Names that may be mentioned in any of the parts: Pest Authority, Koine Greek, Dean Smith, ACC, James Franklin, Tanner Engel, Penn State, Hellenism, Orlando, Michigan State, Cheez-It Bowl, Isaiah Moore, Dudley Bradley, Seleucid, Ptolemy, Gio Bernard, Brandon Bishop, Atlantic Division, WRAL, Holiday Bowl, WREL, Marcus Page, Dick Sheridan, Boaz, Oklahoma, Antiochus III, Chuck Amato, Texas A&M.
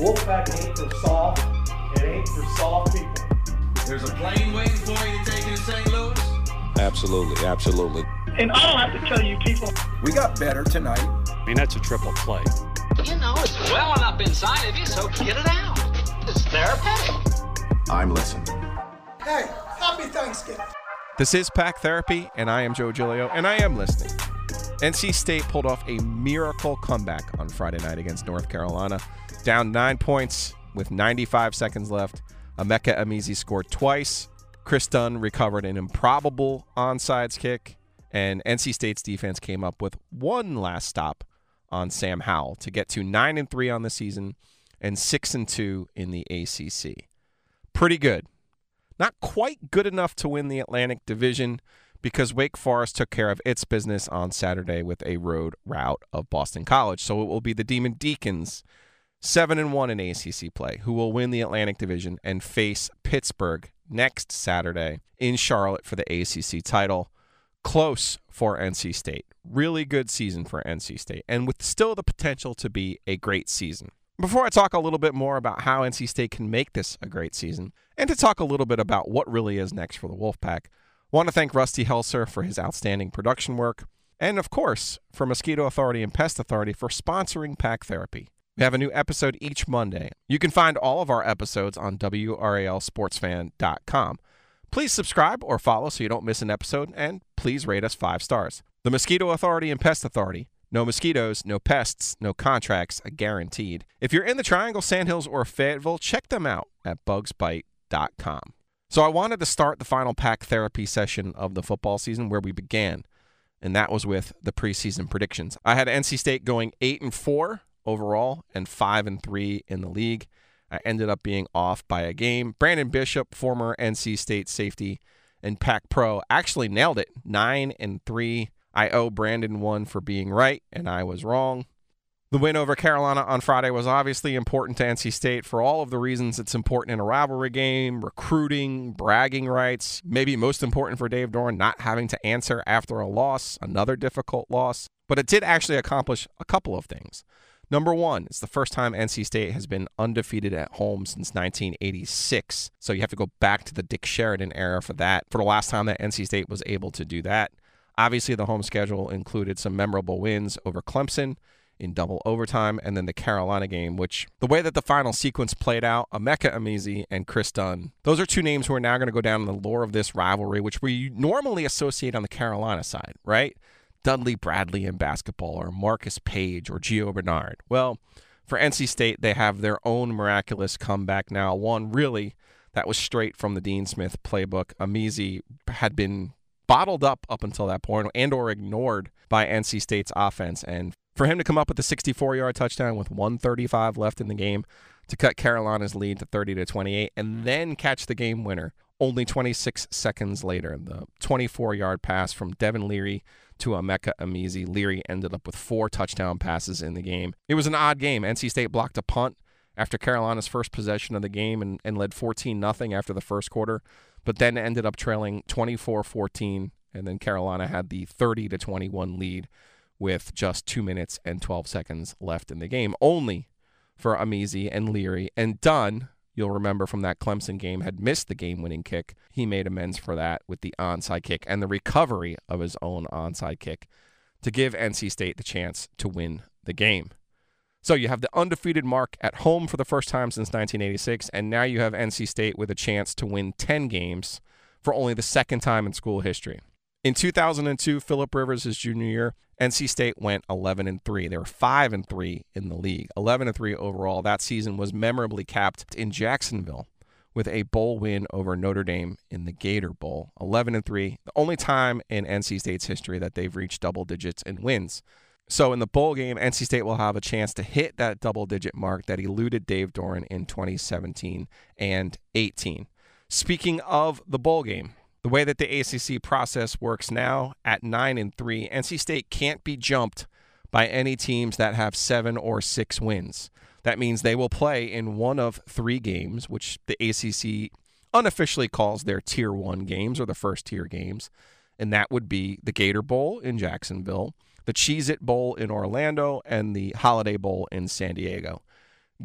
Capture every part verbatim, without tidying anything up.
Wolfpack ain't for soft. It ain't for soft people. There's a plane waiting for you to take you to Saint Louis. Absolutely, absolutely. And I don't have to tell you people. We got better tonight. I mean, that's a triple play. You know, it's welling up inside of you, so get it out. It's therapeutic. I'm listening. Hey, happy Thanksgiving. This is Pack Therapy, and I am Joe Giglio, and I am listening. N C State pulled off a miracle comeback on Friday night against North Carolina. Down nine points with ninety-five seconds left. Emeka Amizi scored twice. Chris Dunn recovered an improbable onside kick. And N C State's defense came up with one last stop on Sam Howell to get to nine and three on the season and six and two in the A C C. Pretty good. Not quite good enough to win the Atlantic Division, because Wake Forest took care of its business on Saturday with a road rout of Boston College. So it will be the Demon Deacons, seven and one in A C C play, who will win the Atlantic Division and face Pittsburgh next Saturday in Charlotte for the A C C title. Close for N C State. Really good season for N C State, and with still the potential to be a great season. Before I talk a little bit more about how N C State can make this a great season, and to talk a little bit about what really is next for the Wolfpack, I want to thank Rusty Helser for his outstanding production work, and of course, for Mosquito Authority and Pest Authority for sponsoring Pack Therapy. We have a new episode each Monday. You can find all of our episodes on W R A L sports fan dot com. Please subscribe or follow so you don't miss an episode, and please rate us five stars. The Mosquito Authority and Pest Authority. No mosquitoes, no pests, no contracts, guaranteed. If you're in the Triangle, Sandhills, or Fayetteville, check them out at bugs bite dot com. So I wanted to start the final Pack Therapy session of the football season where we began, and that was with the preseason predictions. I had N C State going eight and four overall and five and three in the league. I ended up being off by a game. Brandon Bishop, former N C State safety and Pack Pro, actually nailed it, nine and three. I owe Brandon one for being right, and I was wrong. The win over Carolina on Friday was obviously important to N C State for all of the reasons it's important in a rivalry game: recruiting, bragging rights, maybe most important for Dave Doeren, not having to answer after a loss, another difficult loss. But it did actually accomplish a couple of things. Number one, it's the first time N C State has been undefeated at home since nineteen eighty-six. So you have to go back to the Dick Sheridan era for that, for the last time that N C State was able to do that. Obviously, the home schedule included some memorable wins over Clemson in double overtime, and then the Carolina game, which, the way that the final sequence played out, Emeka Amizi and Chris Dunn, those are two names who are now going to go down in the lore of this rivalry, which we normally associate on the Carolina side, right? Dudley Bradley in basketball, or Marcus Page, or Gio Bernard. Well, for N C State, they have their own miraculous comeback now, one really that was straight from the Dean Smith playbook. Amizi had been bottled up up until that point and or ignored by N C State's offense, and for him to come up with a sixty-four yard touchdown with one thirty-five left in the game to cut Carolina's lead to thirty to twenty-eight and then catch the game winner only twenty-six seconds later. The twenty-four yard pass from Devin Leary to Emeka Amizi. Leary ended up with four touchdown passes in the game. It was an odd game. N C State blocked a punt after Carolina's first possession of the game and, and led fourteen nothing after the first quarter, but then ended up trailing twenty-four fourteen, and then Carolina had the thirty to twenty-one lead with just two minutes and twelve seconds left in the game, only for Amizi and Leary. And Dunn, you'll remember from that Clemson game, had missed the game-winning kick. He made amends for that with the onside kick and the recovery of his own onside kick to give N C State the chance to win the game. So you have the undefeated mark at home for the first time since nineteen eighty-six, and now you have N C State with a chance to win ten games for only the second time in school history. In two thousand two, Phillip Rivers' junior year, N C State went eleven and three. They were five and three in the league, eleven and three overall. That season was memorably capped in Jacksonville with a bowl win over Notre Dame in the Gator Bowl, eleven and three, the only time in N C State's history that they've reached double digits in wins. So in the bowl game, N C State will have a chance to hit that double-digit mark that eluded Dave Doeren in twenty seventeen and eighteen. Speaking of the bowl game, the way that the A C C process works now, at nine and three, N C State can't be jumped by any teams that have seven or six wins. That means they will play in one of three games, which the A C C unofficially calls their Tier one games, or the first-tier games, and that would be the Gator Bowl in Jacksonville, the Cheez-It Bowl in Orlando, and the Holiday Bowl in San Diego.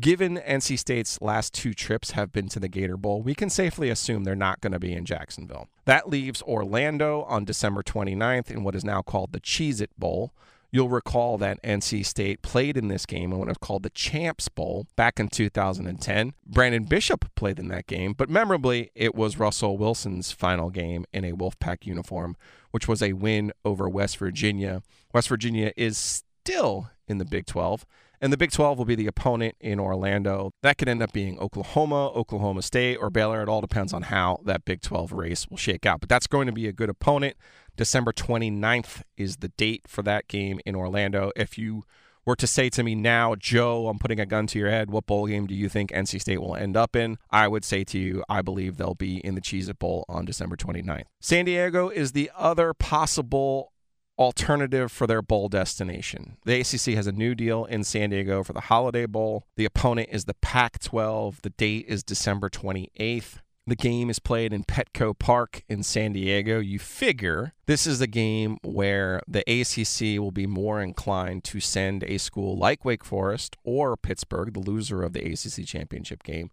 given N C State's last two trips have been to the Gator Bowl, we can safely assume they're not going to be in Jacksonville. That leaves Orlando on December twenty-ninth in what is now called the Cheez-It Bowl. You'll recall that N C State played in this game in what was called the Champs Bowl back in two thousand ten. Brandon Bishop played in that game, but memorably, it was Russell Wilson's final game in a Wolfpack uniform, which was a win over West Virginia. West Virginia is still in the Big twelve, and the Big twelve will be the opponent in Orlando. That could end up being Oklahoma, Oklahoma State, or Baylor. It all depends on how that Big twelve race will shake out. But that's going to be a good opponent. December twenty-ninth is the date for that game in Orlando. If you were to say to me now, Joe, I'm putting a gun to your head, what bowl game do you think N C State will end up in? I would say to you, I believe they'll be in the Cheez-It Bowl on December twenty-ninth. San Diego is the other possible alternative for their bowl destination. The A C C has a new deal in San Diego for the Holiday Bowl. The opponent is the Pac twelve. The date is December twenty-eighth. The game is played in Petco Park in San Diego. You figure this is a game where the A C C will be more inclined to send a school like Wake Forest or Pittsburgh, the loser of the A C C championship game.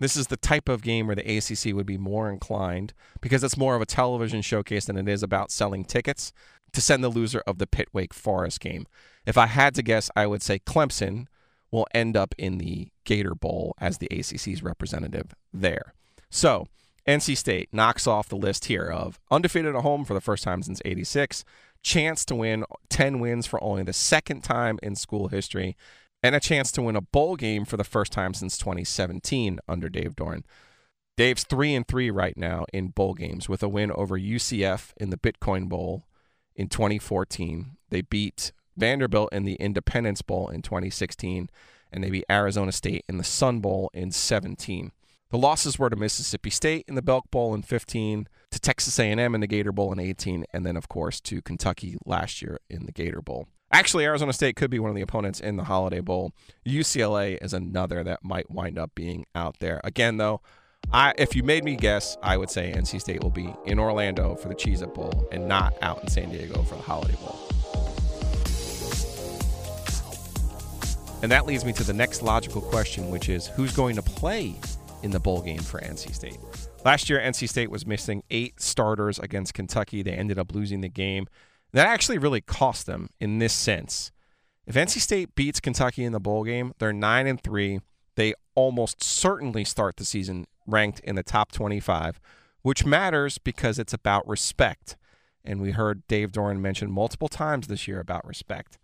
This is the type of game where the A C C would be more inclined, because it's more of a television showcase than it is about selling tickets, to send the loser of the Pitt-Wake Forest game. If I had to guess, I would say Clemson will end up in the Gator Bowl as the A C C's representative there. So N C State knocks off the list here of undefeated at home for the first time since eighty-six, chance to win ten wins for only the second time in school history, and a chance to win a bowl game for the first time since twenty seventeen under Dave Doeren. Dave's three and three right now in bowl games, with a win over U C F in the Bitcoin Bowl in twenty fourteen. They beat Vanderbilt in the Independence Bowl in twenty sixteen, and they beat Arizona State in the Sun Bowl in seventeen. The losses were to Mississippi State in the Belk Bowl in fifteen, to Texas A and M in the Gator Bowl in eighteen, and then, of course, to Kentucky last year in the Gator Bowl. Actually, Arizona State could be one of the opponents in the Holiday Bowl. U C L A is another that might wind up being out there. Again, though, I, if you made me guess, I would say N C State will be in Orlando for the Cheez-It Bowl and not out in San Diego for the Holiday Bowl. And that leads me to the next logical question, which is who's going to play in the bowl game for N C State? Last year, N C State was missing eight starters against Kentucky. They ended up losing the game. That actually really cost them in this sense. If N C State beats Kentucky in the bowl game, they're nine and three. They almost certainly start the season ranked in the top twenty-five, which matters because it's about respect. And we heard Dave Doeren mention multiple times this year about respect.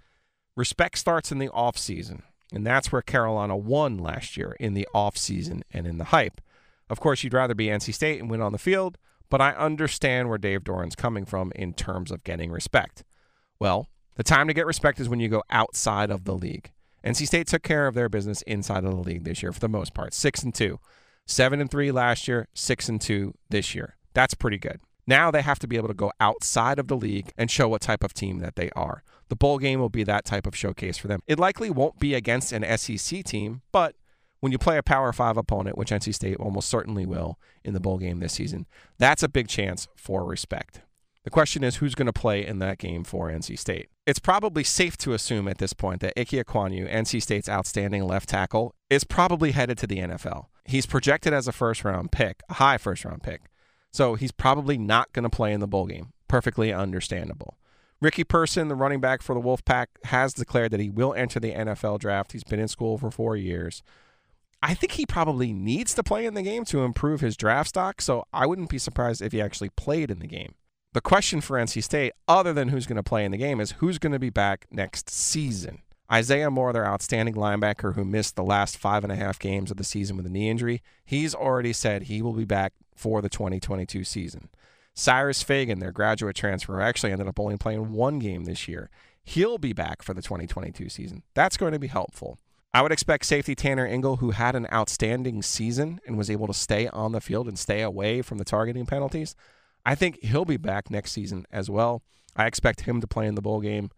Respect starts in the offseason, and that's where Carolina won last year, in the offseason and in the hype. Of course, you'd rather be N C State and win on the field, but I understand where Dave Doran's coming from in terms of getting respect. Well, the time to get respect is when you go outside of the league. N C State took care of their business inside of the league this year for the most part, six and two. seven and three last year, six and two this year. That's pretty good. Now they have to be able to go outside of the league and show what type of team that they are. The bowl game will be that type of showcase for them. It likely won't be against an S E C team, but when you play a Power five opponent, which N C State almost certainly will in the bowl game this season, that's a big chance for respect. The question is, who's going to play in that game for N C State? It's probably safe to assume at this point that Ike Ekwonu, N C State's outstanding left tackle, is probably headed to the N F L. He's projected as a first-round pick, a high first-round pick. So he's probably not going to play in the bowl game. Perfectly understandable. Ricky Person, the running back for the Wolfpack, has declared that he will enter the N F L draft. He's been in school for four years. I think he probably needs to play in the game to improve his draft stock, so I wouldn't be surprised if he actually played in the game. The question for N C State, other than who's going to play in the game, is who's going to be back next season. Isaiah Moore, their outstanding linebacker who missed the last five and a half games of the season with a knee injury, he's already said he will be back for the twenty twenty-two season. Cyrus Fagan, their graduate transfer, actually ended up only playing one game this year. He'll be back for the twenty twenty-two season. That's going to be helpful. I would expect safety Tanner Engel, who had an outstanding season and was able to stay on the field and stay away from the targeting penalties, I think he'll be back next season as well. I expect him to play in the bowl game.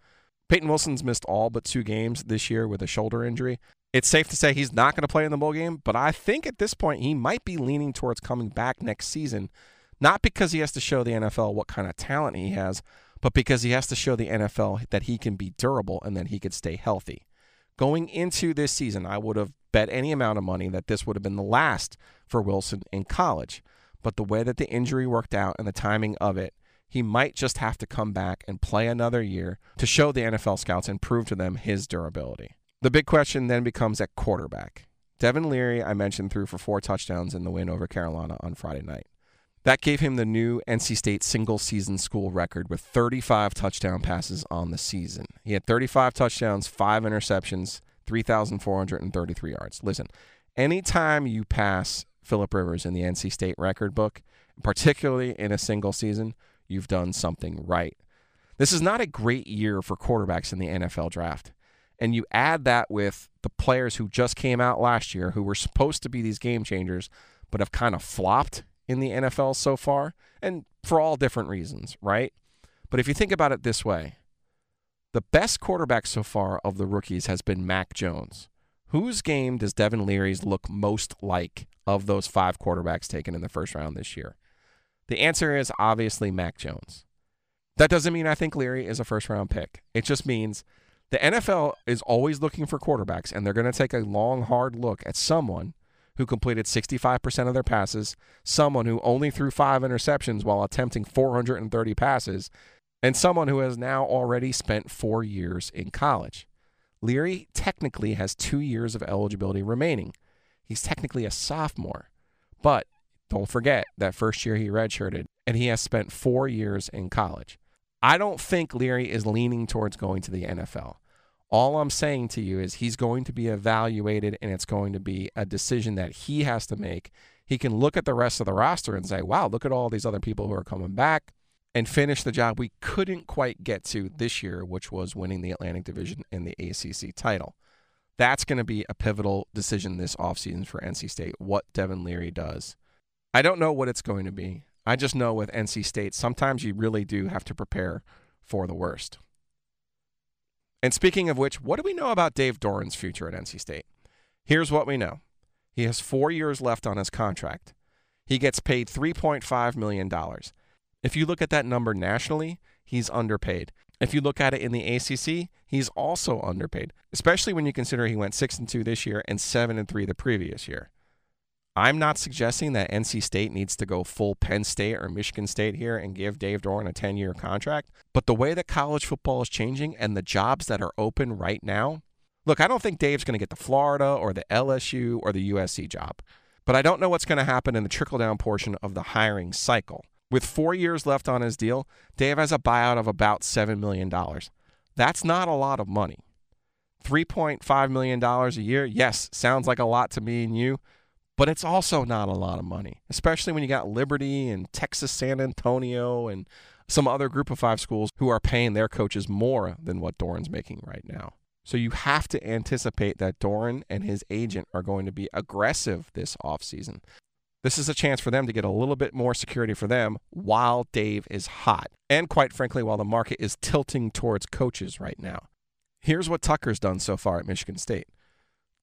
Peyton Wilson's missed all but two games this year with a shoulder injury. It's safe to say he's not going to play in the bowl game, but I think at this point he might be leaning towards coming back next season, not because he has to show the N F L what kind of talent he has, but because he has to show the N F L that he can be durable and that he could stay healthy. Going into this season, I would have bet any amount of money that this would have been the last for Wilson in college. But the way that the injury worked out and the timing of it, he might just have to come back and play another year to show the N F L scouts and prove to them his durability. The big question then becomes at quarterback. Devin Leary, I mentioned, threw for four touchdowns in the win over Carolina on Friday night. That gave him the new N C State single-season school record with thirty-five touchdown passes on the season. He had thirty-five touchdowns, five interceptions, three thousand four hundred thirty-three yards. Listen, anytime you pass Phillip Rivers in the N C State record book, particularly in a single season, you've done something right. This is not a great year for quarterbacks in the N F L draft. And you add that with the players who just came out last year who were supposed to be these game changers but have kind of flopped in the N F L so far, and for all different reasons, right? But if you think about it this way, the best quarterback so far of the rookies has been Mac Jones. Whose game does Devin Leary's look most like of those five quarterbacks taken in the first round this year? The answer is obviously Mac Jones. That doesn't mean I think Leary is a first-round pick. It just means the N F L is always looking for quarterbacks, and they're going to take a long, hard look at someone who completed sixty-five percent of their passes, someone who only threw five interceptions while attempting four hundred thirty passes, and someone who has now already spent four years in college. Leary technically has two years of eligibility remaining. He's technically a sophomore, but don't forget that first year he redshirted, and he has spent four years in college. I don't think Leary is leaning towards going to the N F L. All I'm saying to you is he's going to be evaluated, and it's going to be a decision that he has to make. He can look at the rest of the roster and say, wow, look at all these other people who are coming back, and finish the job we couldn't quite get to this year, which was winning the Atlantic Division and the A C C title. That's going to be a pivotal decision this offseason for N C State, what Devin Leary does. I don't know what it's going to be. I just know with N C State, sometimes you really do have to prepare for the worst. And speaking of which, what do we know about Dave Doeren's future at N C State? Here's what we know. He has four years left on his contract. He gets paid three point five million dollars. If you look at that number nationally, he's underpaid. If you look at it in the A C C, he's also underpaid, especially when you consider he went six and two this year and seven and three the previous year. I'm not suggesting that N C State needs to go full Penn State or Michigan State here and give Dave Doeren a ten-year contract, but the way that college football is changing and the jobs that are open right now, look, I don't think Dave's going to get the Florida or the L S U or the U S C job, but I don't know what's going to happen in the trickle-down portion of the hiring cycle. With four years left on his deal, Dave has a buyout of about seven million dollars. That's not a lot of money. three point five million dollars a year, yes, sounds like a lot to me and you, but it's also not a lot of money, especially when you got Liberty and Texas San Antonio and some other group of five schools who are paying their coaches more than what Doeren's making right now. So you have to anticipate that Doeren and his agent are going to be aggressive this offseason. This is a chance for them to get a little bit more security for them while Dave is hot, and quite frankly, while the market is tilting towards coaches right now. Here's what Tucker's done so far at Michigan State.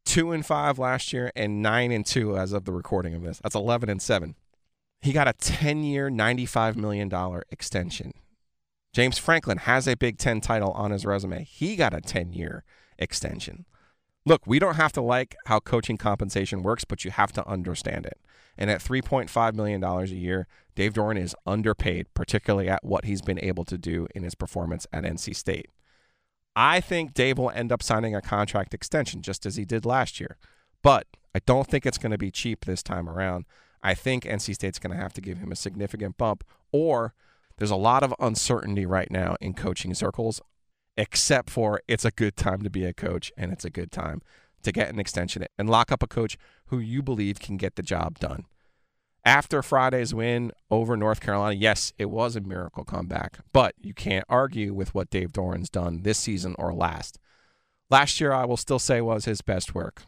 Two and five last year and nine and two as of the recording of this. That's eleven and seven. He got a ten-year, ninety-five million dollars extension. James Franklin has a Big Ten title on his resume. He got a ten-year extension. Look, we don't have to like how coaching compensation works, but you have to understand it. And at three point five million dollars a year, Dave Doeren is underpaid, particularly at what he's been able to do in his performance at N C State. I think Dave will end up signing a contract extension just as he did last year. But I don't think it's going to be cheap this time around. I think N C State's going to have to give him a significant bump, or there's a lot of uncertainty right now in coaching circles, except for it's a good time to be a coach and it's a good time to get an extension and lock up a coach who you believe can get the job done. After Friday's win over North Carolina, yes, it was a miracle comeback, but you can't argue with what Dave Doeren's done this season or last. Last year, I will still say, was his best work.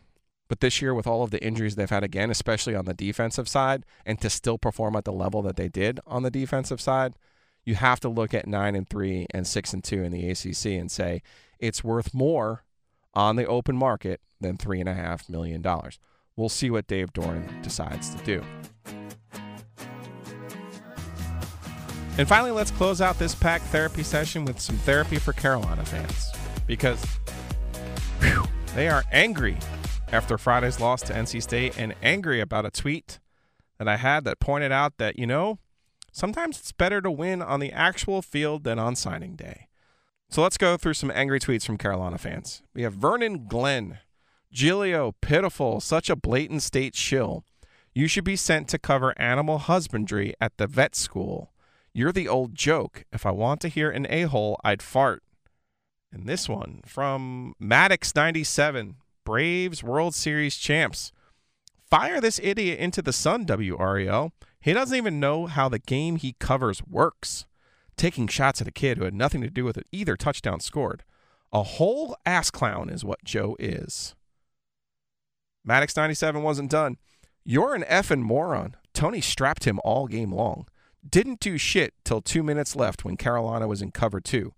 But this year, with all of the injuries they've had again, especially on the defensive side, and to still perform at the level that they did on the defensive side, you have to look at nine and three and six and two in the A C C and say it's worth more on the open market than three point five million dollars. We'll see what Dave Doeren decides to do. And finally, let's close out this Pack Therapy session with some therapy for Carolina fans. Because, whew, They are angry after Friday's loss to N C State and angry about a tweet that I had that pointed out that, you know, sometimes it's better to win on the actual field than on signing day. So let's go through some angry tweets from Carolina fans. We have Vernon Glenn. Giglio, pitiful, such a blatant state shill. You should be sent to cover animal husbandry at the vet school. You're the old joke. If I want to hear an a-hole, I'd fart. And this one from Maddox ninety-seven, Braves World Series champs. Fire this idiot into the sun, W R E L. He doesn't even know how the game he covers works. Taking shots at a kid who had nothing to do with it, either touchdown scored. A whole ass clown is what Joe is. Maddox ninety-seven wasn't done. You're an effing moron. Tony strapped him all game long. Didn't do shit till two minutes left when Carolina was in cover two.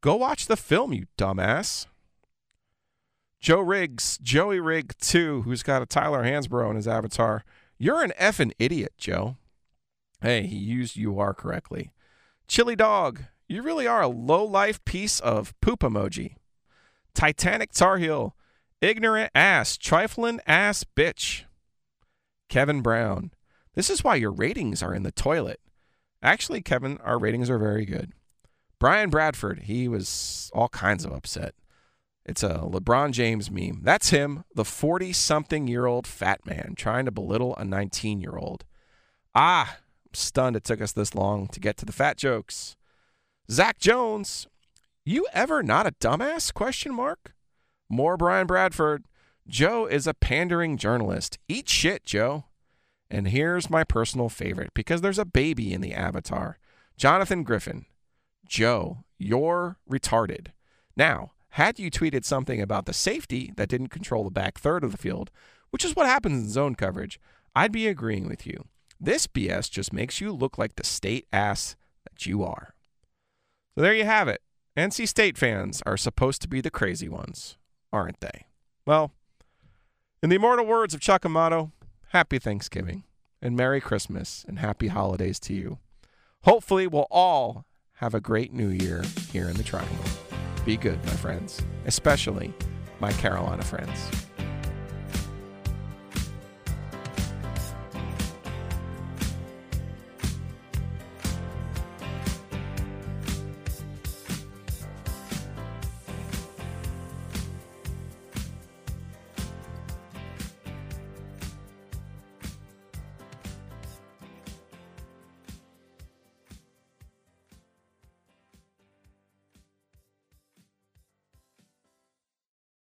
Go watch the film, you dumbass. Joe Riggs, Joey Rigg two, who's got a Tyler Hansbrough in his avatar. You're an effing idiot, Joe. Hey, he used you are correctly. Chili Dog, you really are a low-life piece of poop emoji. Titanic Tar Heel, ignorant ass, trifling ass bitch. Kevin Brown, this is why your ratings are in the toilet. Actually, Kevin, our ratings are very good. Brian Bradford, he was all kinds of upset. It's a LeBron James meme. That's him, the forty-something-year-old fat man trying to belittle a nineteen-year-old. Ah, I'm stunned it took us this long to get to the fat jokes. Zach Jones, you ever not a dumbass, question mark? More Brian Bradford, Joe is a pandering journalist. Eat shit, Joe. And here's my personal favorite, because there's a baby in the avatar. Jonathan Griffin, Joe, you're retarded. Now, had you tweeted something about the safety that didn't control the back third of the field, which is what happens in zone coverage, I'd be agreeing with you. This B S just makes you look like the state ass that you are. So there you have it. N C State fans are supposed to be the crazy ones, aren't they? Well, in the immortal words of Chuck Amato, happy Thanksgiving and Merry Christmas and happy holidays to you. Hopefully we'll all have a great new year here in the Triangle. Be good, my friends, especially my Carolina friends.